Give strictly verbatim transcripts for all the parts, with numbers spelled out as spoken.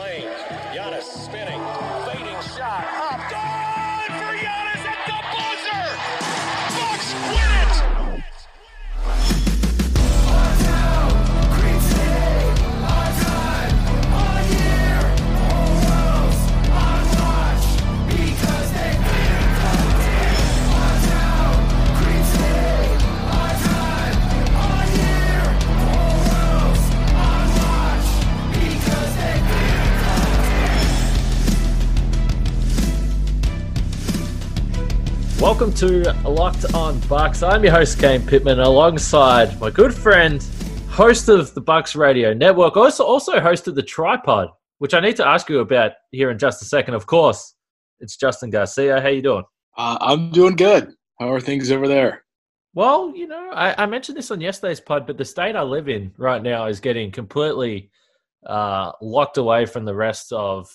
lane. Giannis spinning. Fading shot. Up. Good for Giannis at the buzzer. Bucks win it. Welcome to Locked on Bucks. I'm your host, Kane Pittman, alongside my good friend, host of the Bucks Radio Network, also also host of the Tripod, which I need to ask you about here in just a second. Of course, it's Justin Garcia. How you doing? Uh, I'm doing good. How are things over there? Well, you know, I, I mentioned this on yesterday's pod, but the state I live in right now is getting completely uh, locked away from the rest of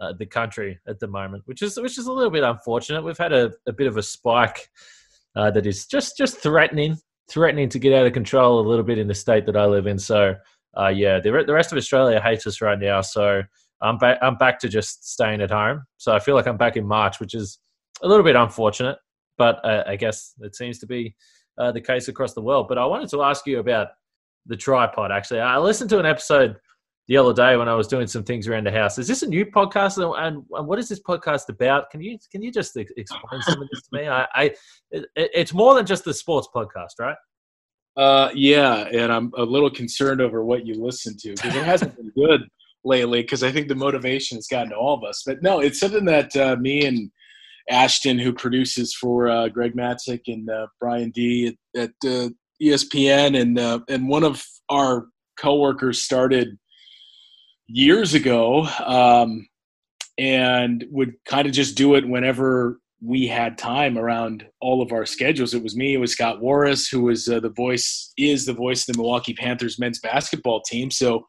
Uh, the country at the moment, which is which is a little bit unfortunate. We've had a, a bit of a spike uh, that is just just threatening threatening to get out of control a little bit in the state that I live in. So uh, yeah, the, re- the rest of Australia hates us right now. So I'm back I'm back to just staying at home. So I feel like I'm back in March, which is a little bit unfortunate, but uh, I guess it seems to be uh, the case across the world. But I wanted to ask you about the Tripod. Actually, I listened to an episode the other day when I was doing some things around the house. Is this a new podcast? And, and what is this podcast about? Can you can you just explain some of this to me? I, I it, it's more than just the sports podcast, right? Uh, yeah, and I'm a little concerned over what you listen to because it hasn't been good lately. Because I think the motivation has gotten to all of us. But no, it's something that uh, me and Ashton, who produces for uh, Greg Matzik and uh, Brian D at, at uh, E S P N, and uh, and one of our coworkers started years ago, um, and would kind of just do it whenever we had time around all of our schedules. It was me, it was Scott Warris, who was uh, the voice, is the voice of the Milwaukee Panthers men's basketball team. So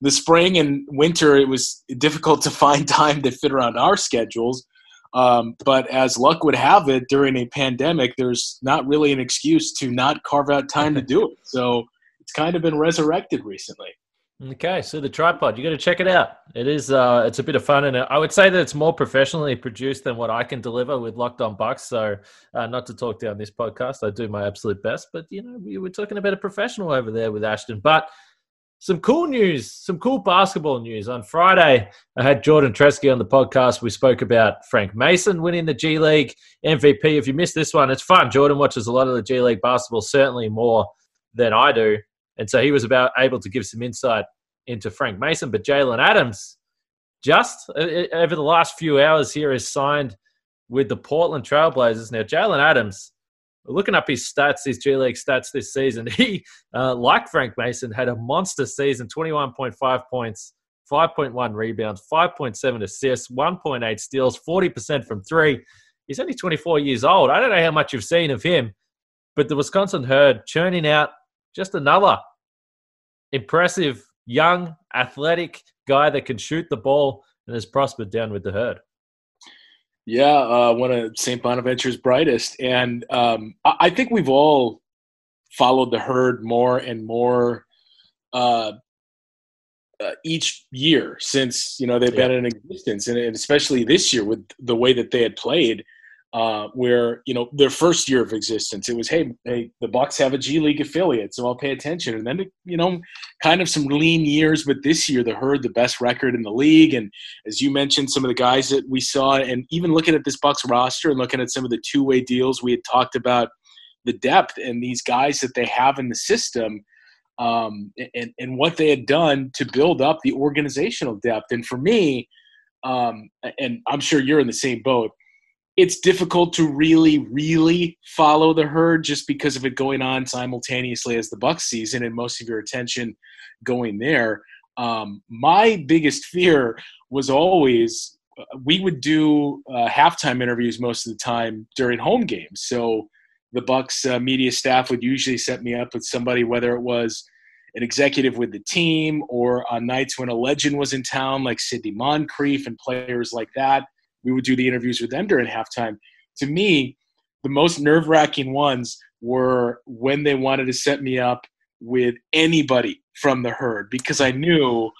the spring and winter, it was difficult to find time to fit around our schedules. Um, but as luck would have it, during a pandemic, there's not really an excuse to not carve out time to do it. So it's kind of been resurrected recently. Okay, so the Tripod, you got to check it out. It is, uh, it's a bit of fun, and I would say that it's more professionally produced than what I can deliver with Locked on Bucks. So, uh, not to talk down this podcast, I do my absolute best. But you know, we were talking about a professional over there with Ashton. But some cool news, some cool basketball news. On Friday, I had Jordan Tresky on the podcast. We spoke about Frank Mason winning the G League M V P. If you missed this one, it's fun. Jordan watches a lot of the G League basketball, certainly more than I do. And so he was about able to give some insight into Frank Mason. But Jalen Adams, just over the last few hours here, has signed with the Portland Trailblazers. Now, Jalen Adams, looking up his stats, his G League stats this season, he, uh, like Frank Mason, had a monster season, twenty-one point five points, five point one rebounds, five point seven assists, one point eight steals, forty percent from three. He's only twenty-four years old. I don't know how much you've seen of him, but the Wisconsin Herd churning out just another impressive, young, athletic guy that can shoot the ball and has prospered down with the Herd. Yeah, uh, one of Saint Bonaventure's brightest. And um, I think we've all followed the Herd more and more uh, uh, each year since, you know, they've yeah. been in existence. And especially this year with the way that they had played, uh, where, you know, their first year of existence, it was, hey, hey, the Bucks have a G League affiliate, so I'll pay attention. And then, you know, kind of some lean years, but this year the Herd, the best record in the league. And as you mentioned, some of the guys that we saw, and even looking at this Bucks roster and looking at some of the two-way deals, we had talked about the depth and these guys that they have in the system, um, and, and what they had done to build up the organizational depth. And for me, um, and I'm sure you're in the same boat, it's difficult to really, really follow the Herd just because of it going on simultaneously as the Bucks season and most of your attention going there. Um, my biggest fear was always uh, we would do uh, halftime interviews most of the time during home games. So the Bucks uh, media staff would usually set me up with somebody, whether it was an executive with the team or on nights when a legend was in town like Sidney Moncrief and players like that. We would do the interviews with them during halftime. To me, the most nerve-wracking ones were when they wanted to set me up with anybody from the Herd because I knew,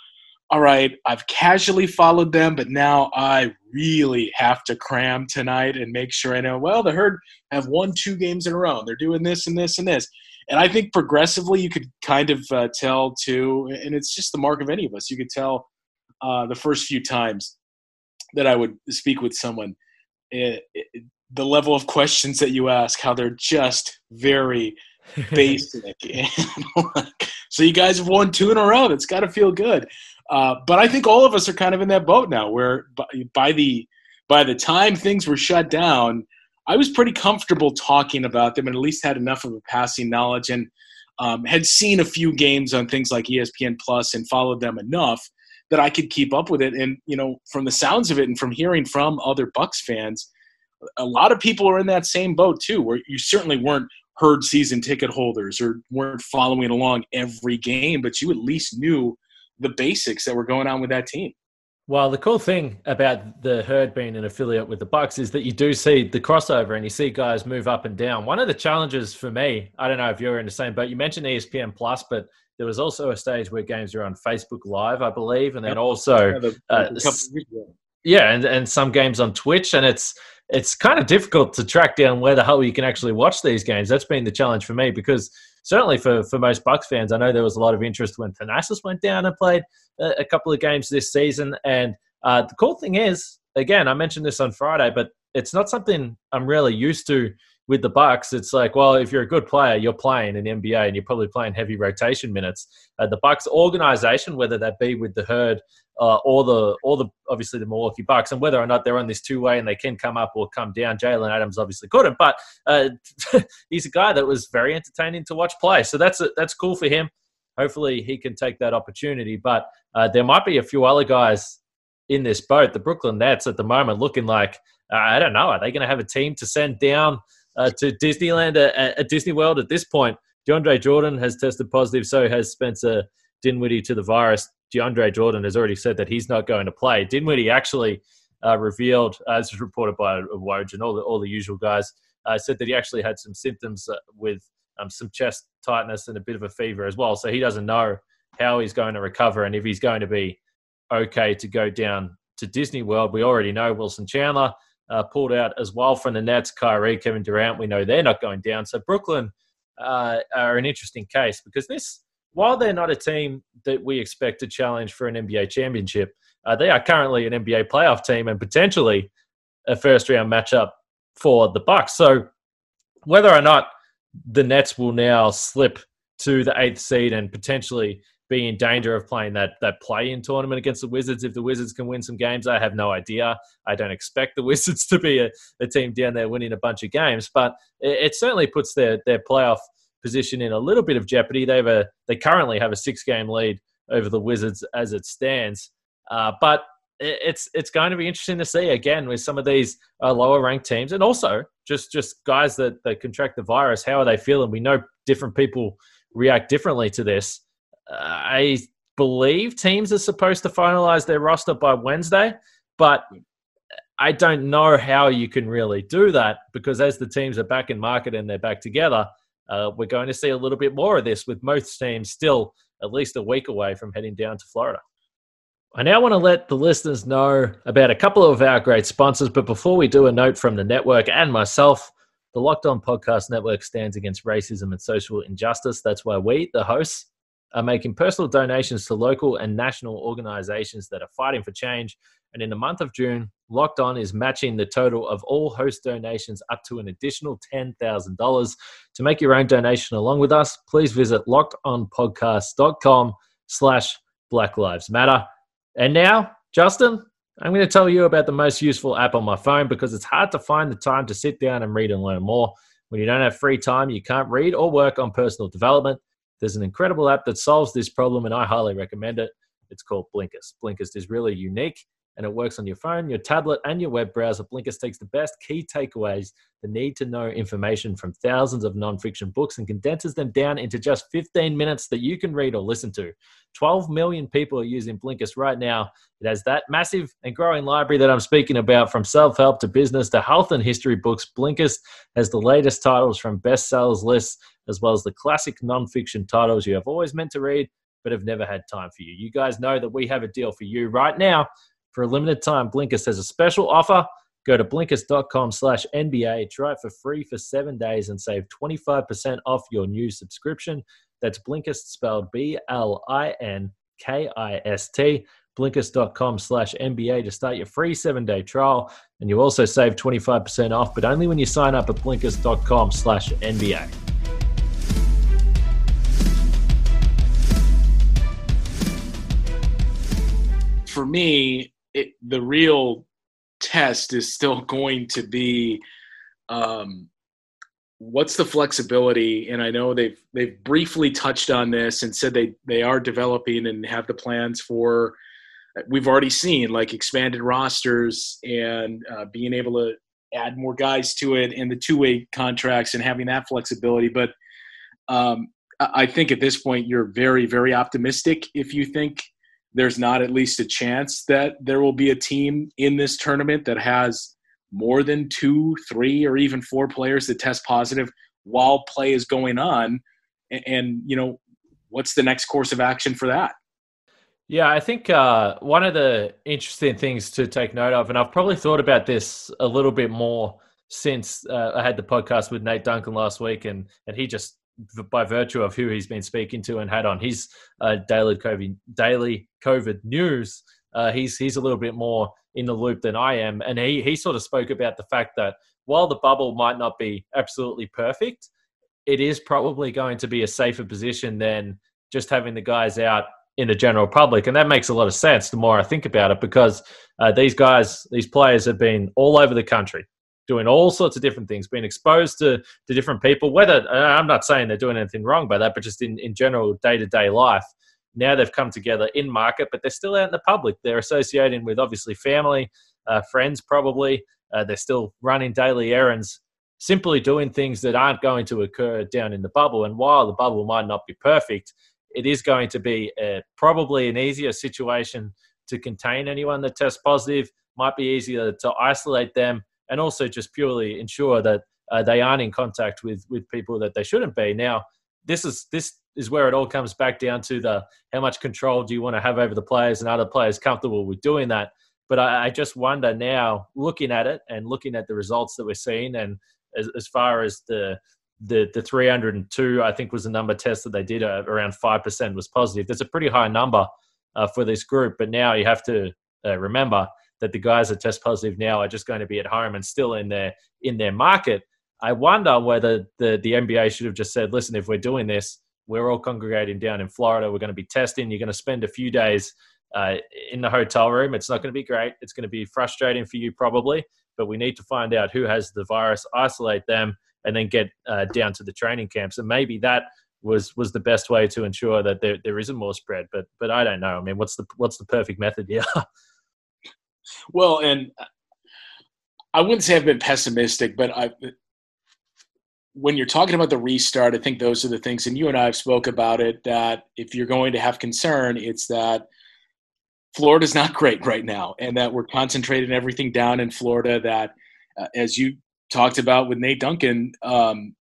all right, I've casually followed them, but now I really have to cram tonight and make sure I know, well, the Herd have won two games in a row. They're doing this and this and this. And I think progressively you could kind of uh, tell too, and it's just the mark of any of us. You could tell uh, the first few times that I would speak with someone, it, it, the level of questions that you ask, how they're just very basic. So you guys have won two in a row. That's got to feel good. Uh, but I think all of us are kind of in that boat now where by, by the by the time things were shut down, I was pretty comfortable talking about them and at least had enough of a passing knowledge and um, had seen a few games on things like E S P N Plus and followed them enough that I could keep up with it. And, you know, from the sounds of it and from hearing from other Bucks fans, a lot of people are in that same boat too, where you certainly weren't Herd season ticket holders or weren't following along every game, but you at least knew the basics that were going on with that team. Well, the cool thing about the Herd being an affiliate with the Bucks is that you do see the crossover and you see guys move up and down. One of the challenges for me, I don't know if you're in the same boat, you mentioned E S P N Plus, but there was also a stage where games were on Facebook Live, I believe, and then yep. also uh, yeah, and, and some games on Twitch, and it's it's kind of difficult to track down where the hell you can actually watch these games. That's been the challenge for me because certainly for, for most Bucks fans, I know there was a lot of interest when Thanasis went down and played a couple of games this season. And uh, the cool thing is, again, I mentioned this on Friday, but it's not something I'm really used to with the Bucks. It's like, well, if you're a good player, you're playing in the N B A and you're probably playing heavy rotation minutes. Uh, the Bucks organization, whether that be with the Herd uh, or the or the obviously the Milwaukee Bucks, and whether or not they're on this two-way and they can come up or come down. Jalen Adams obviously couldn't, but uh, he's a guy that was very entertaining to watch play. So that's a, that's cool for him. Hopefully he can take that opportunity. But uh, there might be a few other guys in this boat. The Brooklyn Nets at the moment looking like, uh, I don't know, are they going to have a team to send down uh, to Disneyland at, at Disney World at this point? DeAndre Jordan has tested positive, so has Spencer Dinwiddie to the virus. DeAndre Jordan has already said that he's not going to play. Dinwiddie actually uh, revealed, as was reported by Woj and all the, all the usual guys, uh, said that he actually had some symptoms uh, with Um, some chest tightness and a bit of a fever as well. So he doesn't know how he's going to recover and if he's going to be okay to go down to Disney World. We already know Wilson Chandler uh, pulled out as well from the Nets. Kyrie, Kevin Durant, we know they're not going down. So Brooklyn uh, are an interesting case because this, while they're not a team that we expect to challenge for an N B A championship, uh, they are currently an N B A playoff team and potentially a first-round matchup for the Bucks. So whether or not the Nets will now slip to the eighth seed and potentially be in danger of playing that that play-in tournament against the Wizards. If the Wizards can win some games, I have no idea. I don't expect the Wizards to be a, a team down there winning a bunch of games, but it, it certainly puts their, their playoff position in a little bit of jeopardy. They have a, they currently have a six-game lead over the Wizards as it stands, uh, but it, it's it's going to be interesting to see, again, with some of these uh, lower-ranked teams and also Just just guys that, that contract the virus, how are they feeling? We know different people react differently to this. Uh, I believe teams are supposed to finalize their roster by Wednesday, but I don't know how you can really do that because as the teams are back in market and they're back together, uh, we're going to see a little bit more of this with most teams still at least a week away from heading down to Florida. I now want to let the listeners know about a couple of our great sponsors, but before we do, a note from the network and myself. The Locked On Podcast Network stands against racism and social injustice. That's why we, the hosts, are making personal donations to local and national organizations that are fighting for change. And in the month of June, Locked On is matching the total of all host donations up to an additional ten thousand dollars. To make your own donation along with us, please visit lockedonpodcast.com slash Black Lives Matter. And now, Justin, I'm going to tell you about the most useful app on my phone because it's hard to find the time to sit down and read and learn more. When you don't have free time, you can't read or work on personal development. There's an incredible app that solves this problem, and I highly recommend it. It's called Blinkist. Blinkist is really unique and it works on your phone, your tablet, and your web browser. Blinkist takes the best key takeaways, the need-to-know information from thousands of non-fiction books, and condenses them down into just fifteen minutes that you can read or listen to. twelve million people are using Blinkist right now. It has that massive and growing library that I'm speaking about, from self-help to business to health and history books. Blinkist has the latest titles from bestsellers lists, as well as the classic non-fiction titles you have always meant to read but have never had time for you. You guys know that we have a deal for you right now. For a limited time, Blinkist has a special offer. Go to blinkist dot com slash N B A, try it for free for seven days and save twenty-five percent off your new subscription. That's Blinkist spelled B L I N K I S T, blinkist dot com slash N B A to start your free seven-day trial. And you also save twenty-five percent off, but only when you sign up at blinkist dot com slash N B A. For me, it, the real test is still going to be um, what's the flexibility. And I know they've they've briefly touched on this and said they they are developing and have the plans for. We've already seen like expanded rosters and uh, being able to add more guys to it, and the two-way contracts and having that flexibility. But um, I think at this point you're very, very optimistic if you think there's not at least a chance that there will be a team in this tournament that has more than two, three, or even four players that test positive while play is going on. And, and you know, what's the next course of action for that? Yeah, I think uh, one of the interesting things to take note of, and I've probably thought about this a little bit more since uh, I had the podcast with Nate Duncan last week, and, and he just, by virtue of who he's been speaking to and had on his uh, daily COVID daily COVID news, uh, he's he's a little bit more in the loop than I am, and he he sort of spoke about the fact that while the bubble might not be absolutely perfect, it is probably going to be a safer position than just having the guys out in the general public, and that makes a lot of sense. The more I think about it, because uh, these guys, these players, have been all over the country, doing all sorts of different things, being exposed to, to different people, whether, I'm not saying they're doing anything wrong by that, but just in, in general day-to-day life. Now they've come together in market, but they're still out in the public. They're associating with obviously family, uh, friends probably. Uh, they're still running daily errands, simply doing things that aren't going to occur down in the bubble. And while the bubble might not be perfect, it is going to be a, probably an easier situation to contain anyone that tests positive. Might be easier to isolate them, and also just purely ensure that uh, they aren't in contact with with people that they shouldn't be. Now, this is this is where it all comes back down to the how much control do you want to have over the players, and are the players comfortable with doing that? But I, I just wonder now, looking at it and looking at the results that we're seeing, and as, as far as the, the the three hundred two, I think was the number test that they did, uh, around five percent was positive. That's a pretty high number uh, for this group. But now you have to uh, remember that the guys that test positive now are just going to be at home and still in their in their market. I wonder whether the the N B A should have just said, listen, if we're doing this, we're all congregating down in Florida. We're going to be testing. You're going to spend a few days uh, in the hotel room. It's not going to be great. It's going to be frustrating for you probably, but we need to find out who has the virus, isolate them, and then get uh, down to the training camps. And maybe that was was the best way to ensure that there there isn't more spread. But but I don't know. I mean, what's the what's the perfect method here? Well, and I wouldn't say I've been pessimistic, but I, when you're talking about the restart, I think those are the things, and you and I have spoke about it, that if you're going to have concern, it's that Florida's not great right now, and that we're concentrating everything down in Florida, that uh, as you talked about with Nate Duncan, um,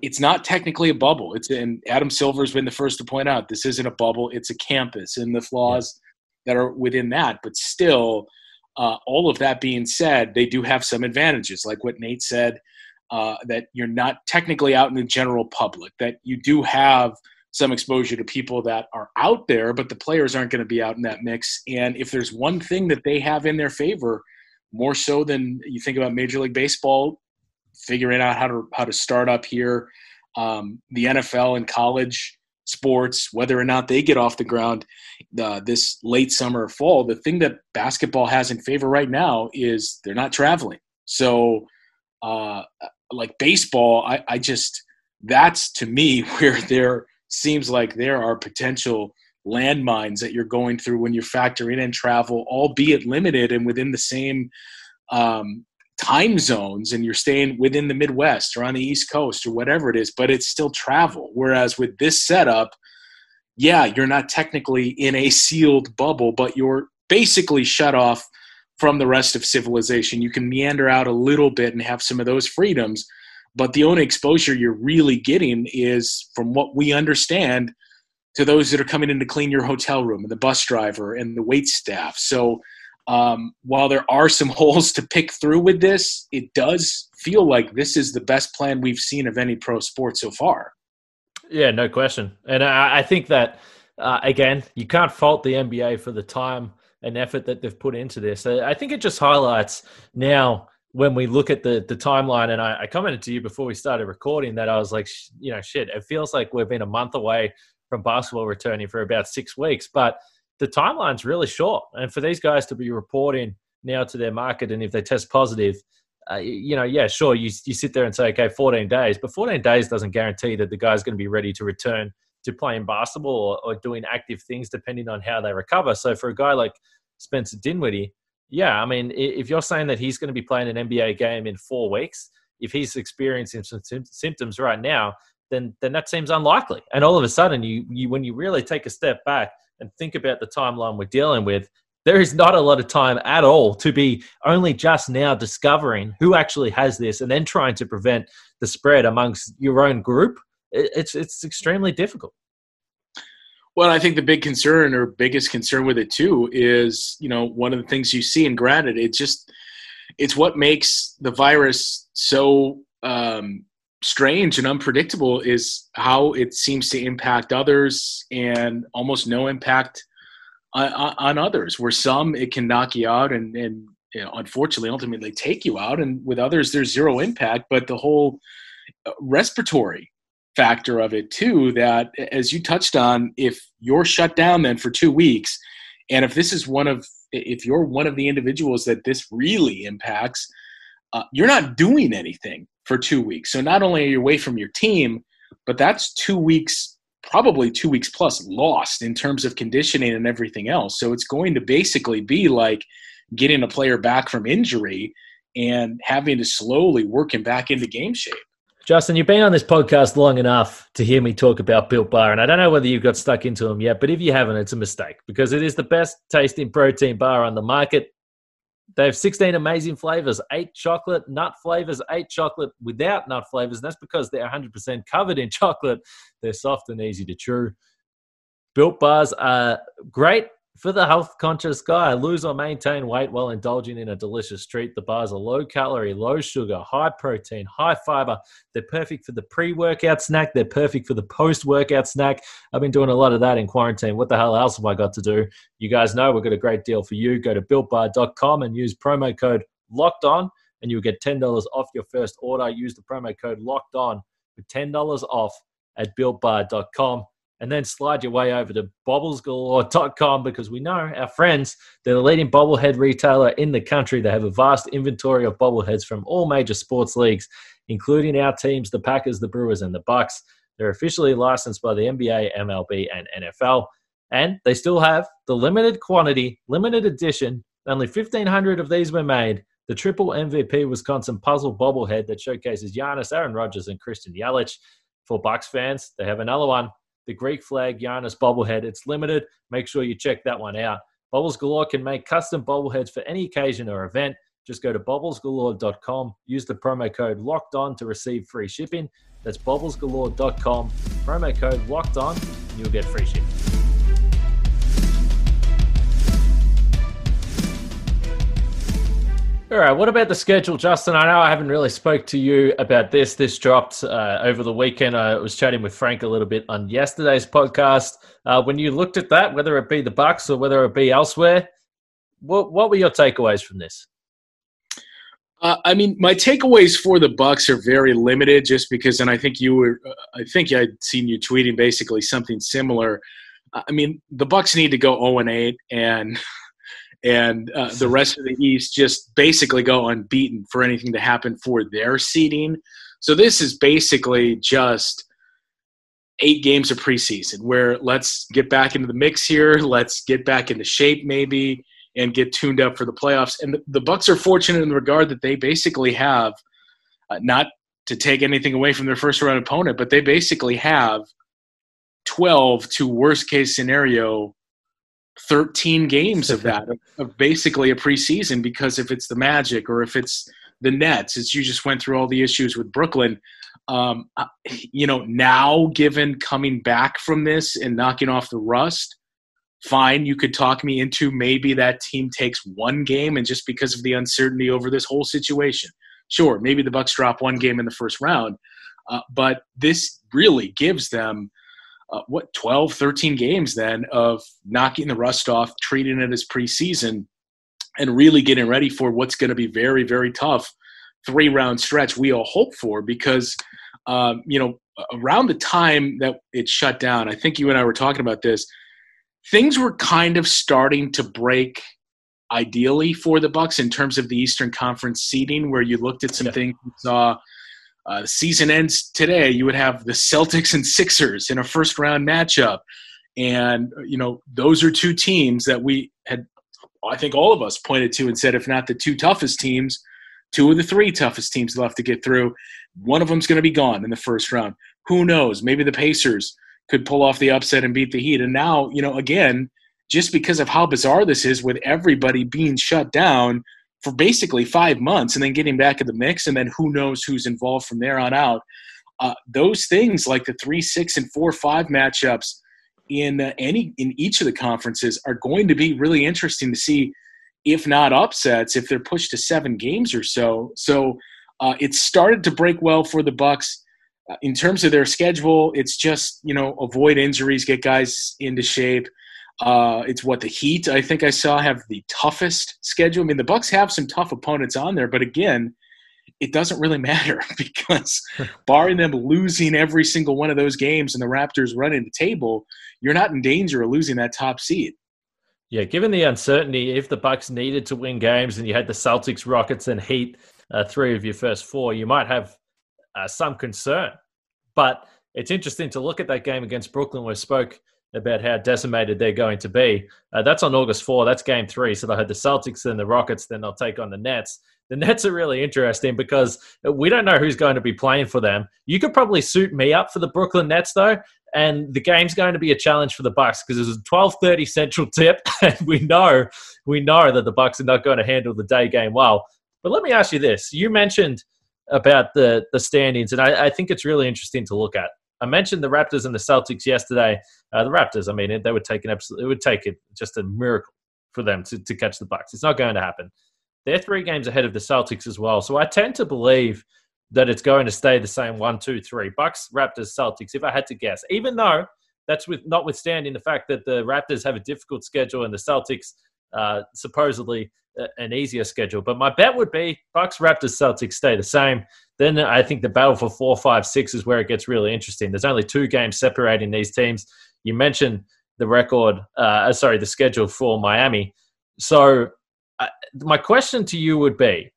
it's not technically a bubble. It's, and Adam Silver's been the first to point out, this isn't a bubble, it's a campus, and the flaws yeah. that are within that, but still – Uh, all of that being said, they do have some advantages, like what Nate said, uh, that you're not technically out in the general public, that you do have some exposure to people that are out there, but the players aren't going to be out in that mix. And if there's one thing that they have in their favor, more so than you think about Major League Baseball, figuring out how to how to start up here, um, the N F L and college sports, whether or not they get off the ground uh, this late summer or fall, the thing that basketball has in favor right now is they're not traveling. So uh, like baseball, I, I just, that's to me where there seems like there are potential landmines that you're going through when you factor in and travel, albeit limited and within the same um, time zones, and you're staying within the Midwest or on the East Coast or whatever it is, but it's still travel. Whereas with this setup, yeah, you're not technically in a sealed bubble, but you're basically shut off from the rest of civilization. You can meander out a little bit and have some of those freedoms, but the only exposure you're really getting is, from what we understand, to those that are coming in to clean your hotel room and the bus driver and the wait staff. So um, while there are some holes to pick through with this, it does feel like this is the best plan we've seen of any pro sport so far. Yeah, no question. And I, I think that, uh, again, you can't fault the N B A for the time and effort that they've put into this. I think it just highlights now, when we look at the the timeline, and I, I commented to you before we started recording that I was like, sh- you know, shit, it feels like we've been a month away from basketball returning for about six weeks, but the timeline's really short. And for these guys to be reporting now to their market, and if they test positive, uh, you know, yeah, sure, you you sit there and say, okay, fourteen days, but fourteen days doesn't guarantee that the guy's going to be ready to return to playing basketball or, or doing active things, depending on how they recover. So for a guy like Spencer Dinwiddie, yeah, I mean, if you're saying that he's going to be playing an N B A game in four weeks, if he's experiencing some symptoms right now, then then that seems unlikely. And all of a sudden, you you when you really take a step back and think about the timeline we're dealing with, there is not a lot of time at all to be only just now discovering who actually has this and then trying to prevent the spread amongst your own group. It's it's extremely difficult. Well, I think the big concern or biggest concern with it too is, you know, one of the things you see, and granted, it's just, it's what makes the virus so um, strange and unpredictable is how it seems to impact others and almost no impact on, on others, where some it can knock you out and, and, you know, unfortunately, ultimately take you out. And with others, there's zero impact, but the whole respiratory factor of it too, that as you touched on, if you're shut down then for two weeks, and if this is one of if you're one of the individuals that this really impacts, uh, you're not doing anything for two weeks. So not only are you away from your team, but that's two weeks, probably two weeks plus, lost in terms of conditioning and everything else. So it's going to basically be like getting a player back from injury and having to slowly work him back into game shape. Justin, you've been on this podcast long enough to hear me talk about Built Bar, and I don't know whether you've got stuck into them yet, but if you haven't, it's a mistake, because it is the best tasting protein bar on the market. They have sixteen amazing flavors, eight chocolate, nut flavors, eight chocolate without nut flavors, and that's because they're one hundred percent covered in chocolate. They're soft and easy to chew. Built Bars are great for the health-conscious guy. Lose or maintain weight while indulging in a delicious treat. The bars are low-calorie, low-sugar, high-protein, high-fiber. They're perfect for the pre-workout snack. They're perfect for the post-workout snack. I've been doing a lot of that in quarantine. What the hell else have I got to do? You guys know we've got a great deal for you. Go to built bar dot com and use promo code LOCKEDON, and you'll get ten dollars off your first order. Use the promo code LOCKEDON for ten dollars off at built bar dot com. And then slide your way over to bobbles galore dot com, because we know our friends, they're the leading bobblehead retailer in the country. They have a vast inventory of bobbleheads from all major sports leagues, including our teams, the Packers, the Brewers, and the Bucks. They're officially licensed by the N B A, M L B, and N F L. And they still have the limited quantity, limited edition. Only fifteen hundred of these were made. The triple M V P Wisconsin puzzle bobblehead that showcases Giannis, Aaron Rodgers, and Christian Yelich. For Bucks fans, they have another one. The Greek flag Giannis bobblehead. It's limited. Make sure you check that one out. Bobbles Galore can make custom bobbleheads for any occasion or event. Just go to bobbles galore dot com. Use the promo code LOCKEDON to receive free shipping. That's bobbles galore dot com. Promo code LOCKEDON, and you'll get free shipping. All right, what about the schedule, Justin? I know I haven't really spoke to you about this. This dropped uh, over the weekend. I was chatting with Frank a little bit on yesterday's podcast. Uh, when you looked at that, whether it be the Bucks or whether it be elsewhere, what what were your takeaways from this? Uh, I mean, my takeaways for the Bucks are very limited, just because, and I think you were, I think I'd seen you tweeting basically something similar. I mean, the Bucks need to go oh and eight and and uh, the rest of the East just basically go unbeaten for anything to happen for their seeding. So this is basically just eight games of preseason where let's get back into the mix here. Let's get back into shape maybe and get tuned up for the playoffs. And the, the Bucks are fortunate in the regard that they basically have, uh, not to take anything away from their first-round opponent, but they basically have twelve to worst-case scenario thirteen games of that, of basically a preseason, because if it's the Magic or if it's the Nets, as you just went through all the issues with Brooklyn, um, you know, now given coming back from this and knocking off the rust, fine, you could talk me into maybe that team takes one game, and just because of the uncertainty over this whole situation, sure, maybe the Bucks drop one game in the first round, uh, but this really gives them uh, what twelve, thirteen games then of knocking the rust off, treating it as preseason, and really getting ready for what's going to be very, very tough three-round stretch we all hope for, because um, you know, around the time that it shut down, I think you and I were talking about this, things were kind of starting to break ideally for the Bucks in terms of the Eastern Conference seeding, where you looked at some yeah. things you saw. Uh, season ends today. You would have the Celtics and Sixers in a first-round matchup. And, you know, those are two teams that we had, I think all of us pointed to and said, if not the two toughest teams, two of the three toughest teams left to get through. One of them's going to be gone in the first round. Who knows? Maybe the Pacers could pull off the upset and beat the Heat. And now, you know, again, just because of how bizarre this is with everybody being shut down for basically five months and then getting back in the mix, and then who knows who's involved from there on out. Uh, those things like the three, six, and four, five matchups in uh, any in each of the conferences are going to be really interesting to see, if not upsets, if they're pushed to seven games or so. So uh, it started to break well for the Bucks. In terms of their schedule, it's just, you know, avoid injuries, get guys into shape. Uh, it's what the Heat, I think I saw, have the toughest schedule. I mean, the Bucks have some tough opponents on there, but again, it doesn't really matter because barring them losing every single one of those games and the Raptors running the table, you're not in danger of losing that top seed. Yeah, given the uncertainty, if the Bucks needed to win games and you had the Celtics, Rockets, and Heat, uh, three of your first four, you might have uh, some concern. But it's interesting to look at that game against Brooklyn where I spoke about how decimated they're going to be. Uh, that's on August fourth. That's game three. So they'll have the Celtics and the Rockets, then they'll take on the Nets. The Nets are really interesting because we don't know who's going to be playing for them. You could probably suit me up for the Brooklyn Nets, though, and the game's going to be a challenge for the Bucks because it's a twelve thirty Central tip, and we know, we know that the Bucks are not going to handle the day game well. But let me ask you this. You mentioned about the, the standings, and I, I think it's really interesting to look at. I mentioned the Raptors and the Celtics yesterday. Uh, the Raptors, I mean, they would take an absolute, it would take it just a miracle for them to, to catch the Bucks. It's not going to happen. They're three games ahead of the Celtics as well. So I tend to believe that it's going to stay the same one, two, three. Bucks, Raptors, Celtics, if I had to guess. Even though that's with notwithstanding the fact that the Raptors have a difficult schedule and the Celtics uh, supposedly a, an easier schedule. But my bet would be Bucks, Raptors, Celtics stay the same. Then I think the battle for four, five, six is where it gets really interesting. There's only two games separating these teams. You mentioned the record, uh, sorry, the schedule for Miami. So uh, my question to you would be,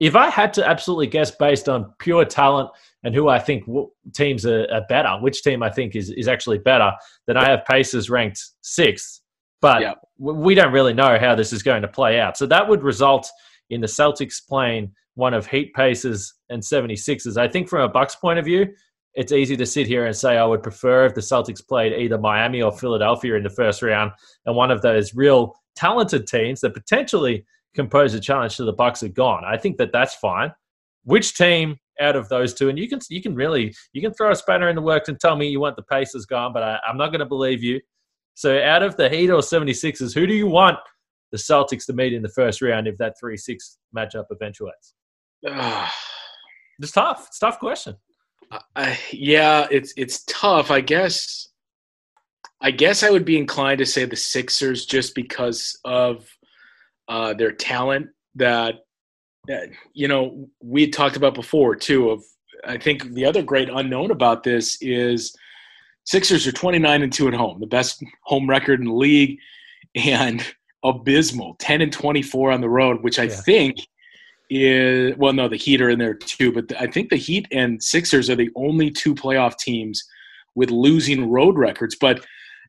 if I had to absolutely guess based on pure talent and who I think w- teams are, are better, which team I think is, is actually better, then I have Pacers ranked sixth. But yeah. we don't really know how this is going to play out. So that would result in the Celtics playing one of Heat, Pacers, and seventy-sixers. I think from a Bucks point of view, it's easy to sit here and say I would prefer if the Celtics played either Miami or Philadelphia in the first round, and one of those real talented teams that potentially can pose a challenge to the Bucks are gone. I think that that's fine. Which team out of those two? And you can you can really you can throw a spanner in the works and tell me you want the Pacers gone, but I, I'm not going to believe you. So out of the Heat or seventy-sixers, who do you want the Celtics to meet in the first round if that three six matchup eventuates? It's tough. It's a tough question. Uh, yeah, it's it's tough. I guess I guess I would be inclined to say the Sixers just because of uh, their talent that, that, you know, we had talked about before too. Of I think the other great unknown about this is Sixers are twenty-nine and two at home, the best home record in the league, and abysmal, ten and twenty-four on the road, which I yeah. think – Is, well, no, the Heat are in there too, but the, I think the Heat and Sixers are the only two playoff teams with losing road records, but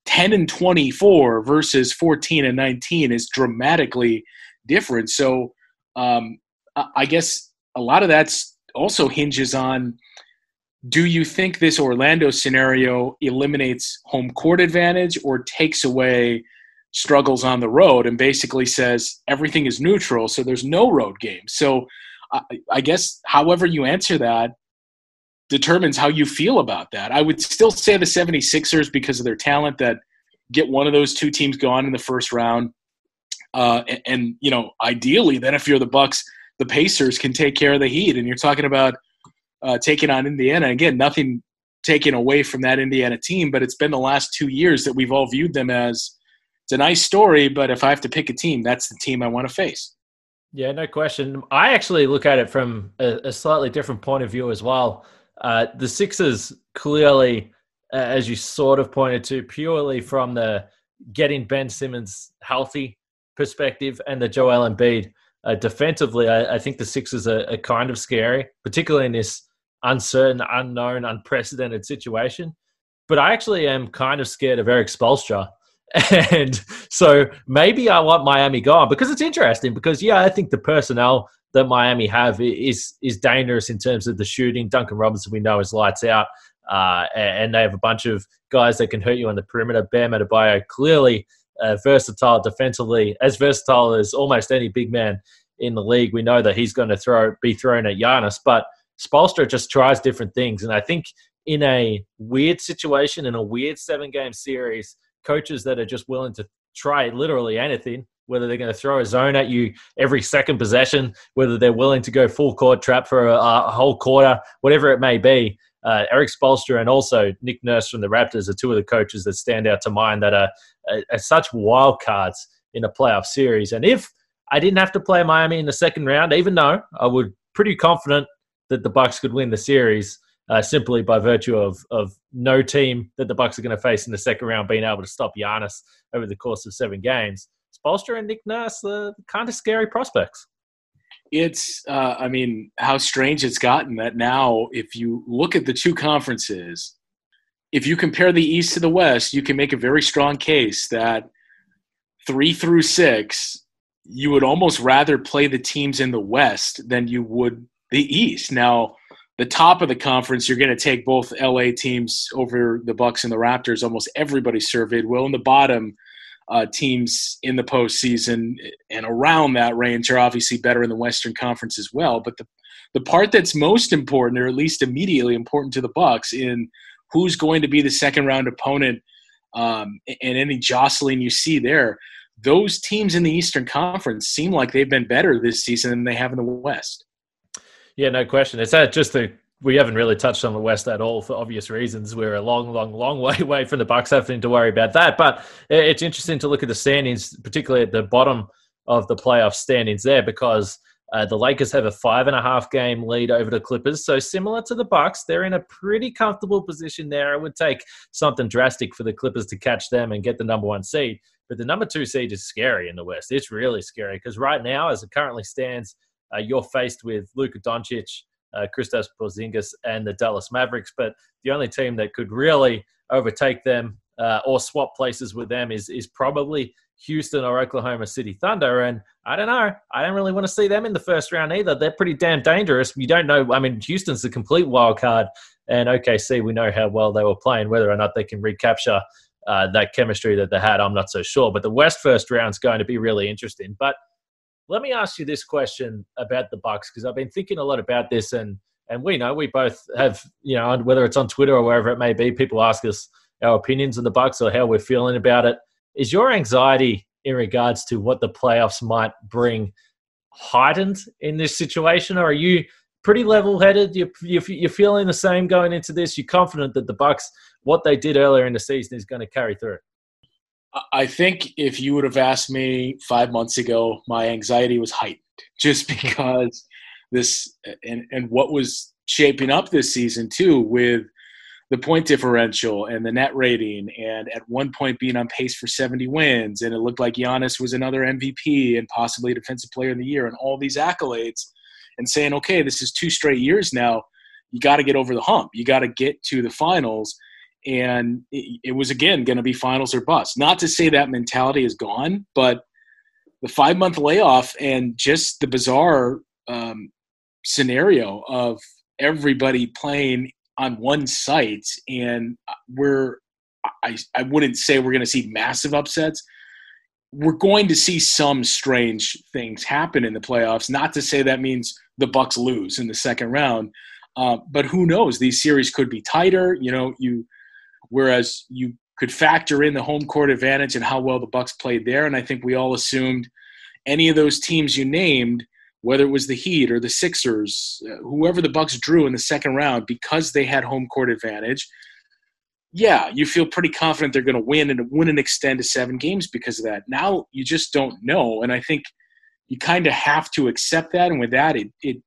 ten and twenty-four versus fourteen and nineteen is dramatically different. So um, I guess a lot of that's also hinges on, do you think this Orlando scenario eliminates home court advantage or takes away struggles on the road and basically says everything is neutral, so there's no road game? So I, I guess however you answer that determines how you feel about that. I would still say the 76ers, because of their talent, that get one of those two teams gone in the first round. Uh, and, and, you know, ideally then if you're the Bucks, the Pacers can take care of the Heat. And you're talking about uh, taking on Indiana. Again, nothing taken away from that Indiana team, but it's been the last two years that we've all viewed them as, it's a nice story, but if I have to pick a team, that's the team I want to face. Yeah, no question. I actually look at it from a, a slightly different point of view as well. Uh, the Sixers clearly, uh, as you sort of pointed to, purely from the getting Ben Simmons healthy perspective and the Joel Embiid uh, defensively, I, I think the Sixers are, are kind of scary, particularly in this uncertain, unknown, unprecedented situation. But I actually am kind of scared of Erik Spoelstra. And so maybe I want Miami gone, because it's interesting because, yeah, I think the personnel that Miami have is is dangerous in terms of the shooting. Duncan Robinson, we know, is lights out, uh, and they have a bunch of guys that can hurt you on the perimeter. Bam Adebayo, clearly uh, versatile defensively, as versatile as almost any big man in the league. We know that he's going to throw be thrown at Giannis, but Spoelstra just tries different things. And I think in a weird situation, in a weird seven-game series, coaches that are just willing to try literally anything, whether they're going to throw a zone at you every second possession, whether they're willing to go full court trap for a, a whole quarter, whatever it may be. Uh, Erik Spoelstra and also Nick Nurse from the Raptors are two of the coaches that stand out to mind that are, are, are such wild cards in a playoff series. And if I didn't have to play Miami in the second round, even though I would pretty confident that the Bucks could win the series, Uh, simply by virtue of of no team that the Bucks are going to face in the second round being able to stop Giannis over the course of seven games, Spoelstra and Nick Nurse are kind of scary prospects. It's, uh, I mean, how strange it's gotten that now if you look at the two conferences, if you compare the East to the West, you can make a very strong case that three through six, you would almost rather play the teams in the West than you would the East. Now, the top of the conference, you're going to take both L A teams over the Bucks and the Raptors. Almost everybody surveyed will. In the bottom, uh, teams in the postseason and around that range are obviously better in the Western Conference as well. But the the part that's most important, or at least immediately important to the Bucks, in who's going to be the second round opponent um, and any jostling you see there, those teams in the Eastern Conference seem like they've been better this season than they have in the West. Yeah, no question. It's that just the we haven't really touched on the West at all for obvious reasons. We're a long, long, long way away from the Bucks having to worry about that. But it's interesting to look at the standings, particularly at the bottom of the playoff standings there, because uh, the Lakers have a five and a half game lead over the Clippers. So similar to the Bucks, they're in a pretty comfortable position there. It would take something drastic for the Clippers to catch them and get the number one seed. But the number two seed is scary in the West. It's really scary because right now, as it currently stands, Uh, you're faced with Luka Doncic, uh, Kristaps Porzingis, and the Dallas Mavericks. But the only team that could really overtake them uh, or swap places with them is is probably Houston or Oklahoma City Thunder. And I don't know. I don't really want to see them in the first round either. They're pretty damn dangerous. You don't know. I mean, Houston's a complete wild card. And O K C, we know how well they were playing. Whether or not they can recapture uh, that chemistry that they had, I'm not so sure. But the West first round's going to be really interesting. But let me ask you this question about the Bucks, because I've been thinking a lot about this, and and we know we both have, you know, whether it's on Twitter or wherever it may be, people ask us our opinions on the Bucks or how we're feeling about it. Is your anxiety in regards to what the playoffs might bring heightened in this situation, or are you pretty level-headed? You're, you're feeling the same going into this? You're confident that the Bucks, what they did earlier in the season, is going to carry through? I think if you would have asked me five months ago, my anxiety was heightened just because this and, and what was shaping up this season too, with the point differential and the net rating, and at one point being on pace for seventy wins, and it looked like Giannis was another M V P and possibly Defensive Player of the Year and all these accolades, and saying, okay, this is two straight years now. You got to get over the hump. You got to get to the finals. And it, it was, again, going to be finals or bust. Not to say that mentality is gone, but the five-month layoff and just the bizarre um, scenario of everybody playing on one site, and we're I, I wouldn't say we're going to see massive upsets. We're going to see some strange things happen in the playoffs. Not to say that means the Bucks lose in the second round, uh, but who knows? These series could be tighter. You know, you whereas you could factor in the home court advantage and how well the Bucks played there. And I think we all assumed any of those teams you named, whether it was the Heat or the Sixers, whoever the Bucks drew in the second round, because they had home court advantage. Yeah, you feel pretty confident they're going to win and win and extend to seven games because of that. Now you just don't know, and I think you kind of have to accept that. And with that, it, it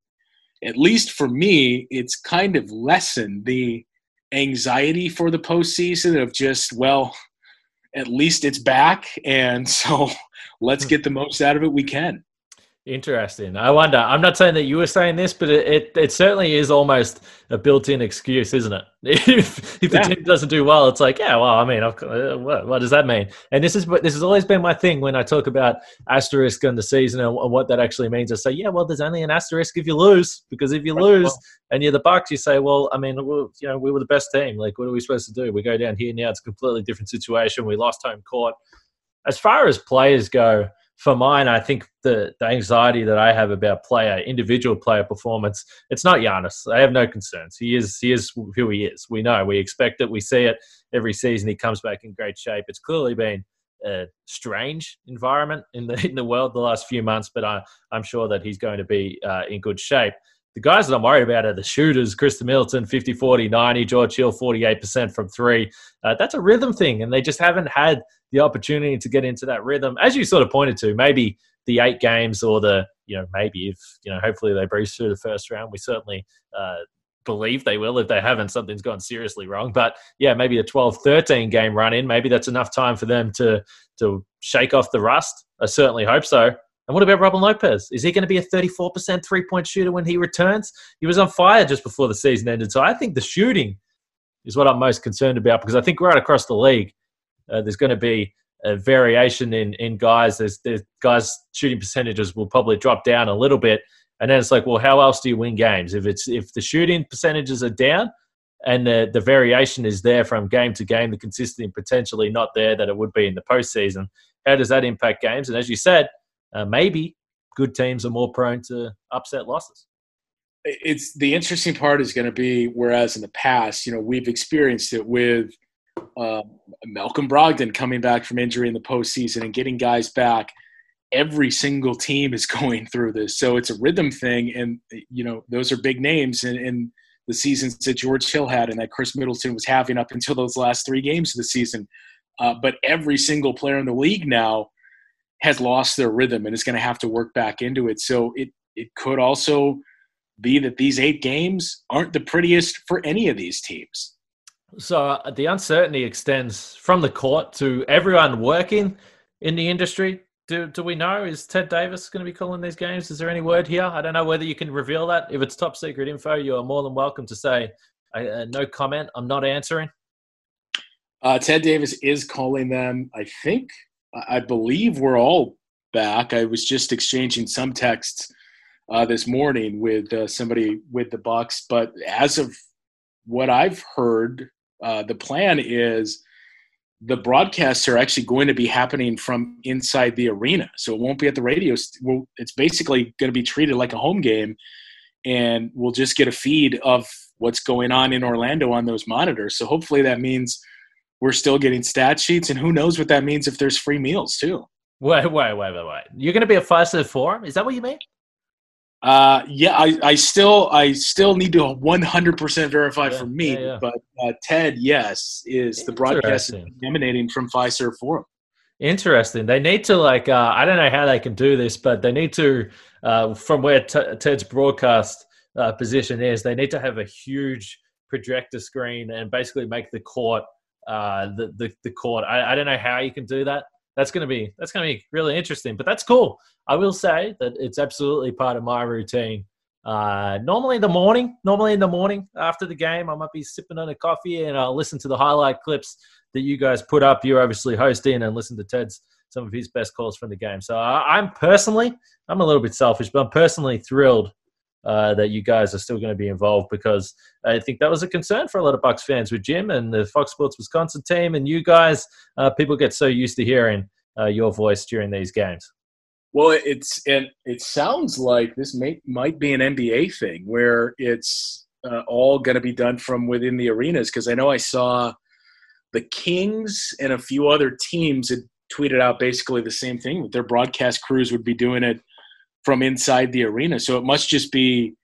at least for me, it's kind of lessened the anxiety for the postseason of just, well, at least it's back, and so let's get the most out of it we can. Interesting. I wonder. I'm not saying that you were saying this, but it, it, it certainly is almost a built-in excuse, isn't it? if if yeah. the team doesn't do well, it's like, yeah, well, I mean, I've, uh, what, what does that mean? And this is this has always been my thing when I talk about asterisk on the season and what that actually means. I say, yeah, well, there's only an asterisk if you lose, because if you lose and you're the Bucks, you say, well, I mean, we'll, you know, we were the best team. Like, what are we supposed to do? We go down here now. It's a completely different situation. We lost home court. As far as players go, for mine, I think the, the anxiety that I have about player, individual player performance, it's not Giannis. I have no concerns. He is he is who he is. We know. We expect it. We see it every season. He comes back in great shape. It's clearly been a strange environment in the in the world the last few months, but I, I'm sure that he's going to be uh, in good shape. The guys that I'm worried about are the shooters. Chris Middleton, fifty, forty, ninety. George Hill, forty-eight percent from three. Uh, that's a rhythm thing, and they just haven't had the opportunity to get into that rhythm. As you sort of pointed to, maybe the eight games or the, you know, maybe if, you know, hopefully they breeze through the first round. We certainly uh, believe they will. If they haven't, something's gone seriously wrong. But, yeah, maybe a twelve thirteen game run-in, maybe that's enough time for them to to shake off the rust. I certainly hope so. And what about Robin Lopez? Is he going to be a thirty-four percent three-point shooter when he returns? He was on fire just before the season ended. So I think the shooting is what I'm most concerned about, because I think right across the league, uh, there's going to be a variation in in guys. There's, there's guys' shooting percentages will probably drop down a little bit. And then it's like, well, how else do you win games? If it's if the shooting percentages are down and the, the variation is there from game to game, the consistency potentially not there that it would be in the postseason, how does that impact games? And as you said, Uh, maybe good teams are more prone to upset losses. It's the interesting part is going to be, whereas in the past, you know, we've experienced it with uh, Malcolm Brogdon coming back from injury in the postseason and getting guys back. Every single team is going through this. So it's a rhythm thing. And, you know, those are big names. And, and the seasons that George Hill had and that Chris Middleton was having up until those last three games of the season. Uh, but every single player in the league now has lost their rhythm and is going to have to work back into it. So it it could also be that these eight games aren't the prettiest for any of these teams. So uh, the uncertainty extends from the court to everyone working in the industry. Do do we know? Is Ted Davis going to be calling these games? Is there any word here? I don't know whether you can reveal that. If it's top secret info, you are more than welcome to say, uh, no comment, I'm not answering. Uh, Ted Davis is calling them, I think. I believe we're all back. I was just exchanging some texts uh, this morning with uh, somebody with the Bucks, but as of what I've heard, uh, the plan is the broadcasts are actually going to be happening from inside the arena, so it won't be at the radio. St- well, it's basically going to be treated like a home game, and we'll just get a feed of what's going on in Orlando on those monitors. So hopefully that means we're still getting stat sheets, and who knows what that means if there's free meals too. Wait, wait, wait, wait, wait. You're going to be a five-star forum? Is that what you mean? Uh, yeah, I, I still I still need to one hundred percent verify yeah, for me, yeah, yeah. but uh, Ted, yes, is the broadcast emanating from five-star forum. Interesting. They need to, like, uh, I don't know how they can do this, but they need to, uh, from where t- Ted's broadcast uh, position is, they need to have a huge projector screen and basically make the court Uh, the, the the court. I, I don't know how you can do that. That's gonna be that's gonna be really interesting. But that's cool. I will say that it's absolutely part of my routine Uh, normally in the morning, normally in the morning after the game, I might be sipping on a coffee and I'll listen to the highlight clips that you guys put up. You're obviously hosting, and listen to Ted's, some of his best calls from the game. So uh, I'm personally, I'm a little bit selfish, but I'm personally thrilled uh, that you guys are still going to be involved, because I think that was a concern for a lot of Bucks fans with Jim and the Fox Sports Wisconsin team and you guys. Uh, people get so used to hearing uh, your voice during these games. Well, it's and it sounds like this may, might be an N B A thing where it's uh, all going to be done from within the arenas, because I know I saw the Kings and a few other teams had tweeted out basically the same thing, that their broadcast crews would be doing it from inside the arena. So it must just be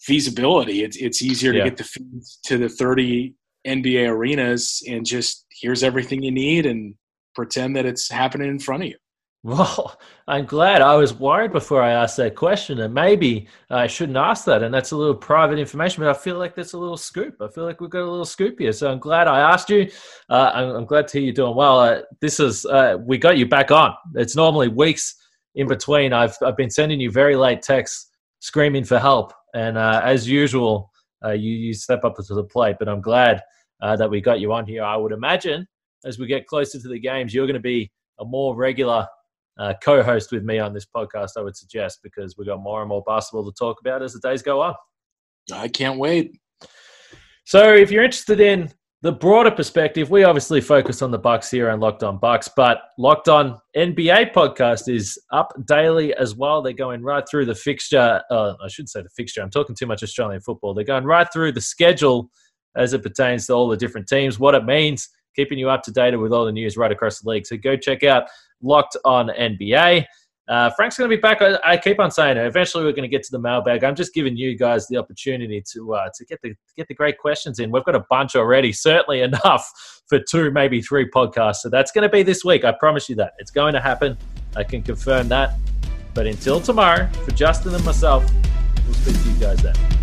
feasibility. It's it's easier yeah. to get the feeds to the thirty N B A arenas and just here's everything you need and pretend that it's happening in front of you. Well, I'm glad. I was worried before I asked that question, and maybe I shouldn't ask that, and that's a little private information, but I feel like that's a little scoop. I feel like we've got a little scoop here, so I'm glad I asked you. Uh, I'm, I'm glad to hear you're doing well. Uh, this is uh, we got you back on. It's normally weeks in between. I've I've been sending you very late texts screaming for help, and uh, as usual, uh, you, you step up to the plate, but I'm glad uh, that we got you on here. I would imagine as we get closer to the games, you're going to be a more regular Uh, co-host with me on this podcast, I would suggest, because we've got more and more basketball to talk about as the days go on. I can't wait. So if you're interested in the broader perspective, we obviously focus on the Bucks here and Locked On Bucks, but Locked On N B A podcast is up daily as well. They're going right through the fixture. Uh, I shouldn't say the fixture. I'm talking too much Australian football. They're going right through the schedule as it pertains to all the different teams, what it means, keeping you up to date with all the news right across the league. So go check out Locked On N B A. Uh, Frank's going to be back. I, I keep on saying it. Eventually, we're going to get to the mailbag. I'm just giving you guys the opportunity to uh, to get the get the great questions in. We've got a bunch already, certainly enough for two, maybe three podcasts. So that's going to be this week. I promise you that. It's going to happen. I can confirm that. But until tomorrow, for Justin and myself, we'll speak to you guys then.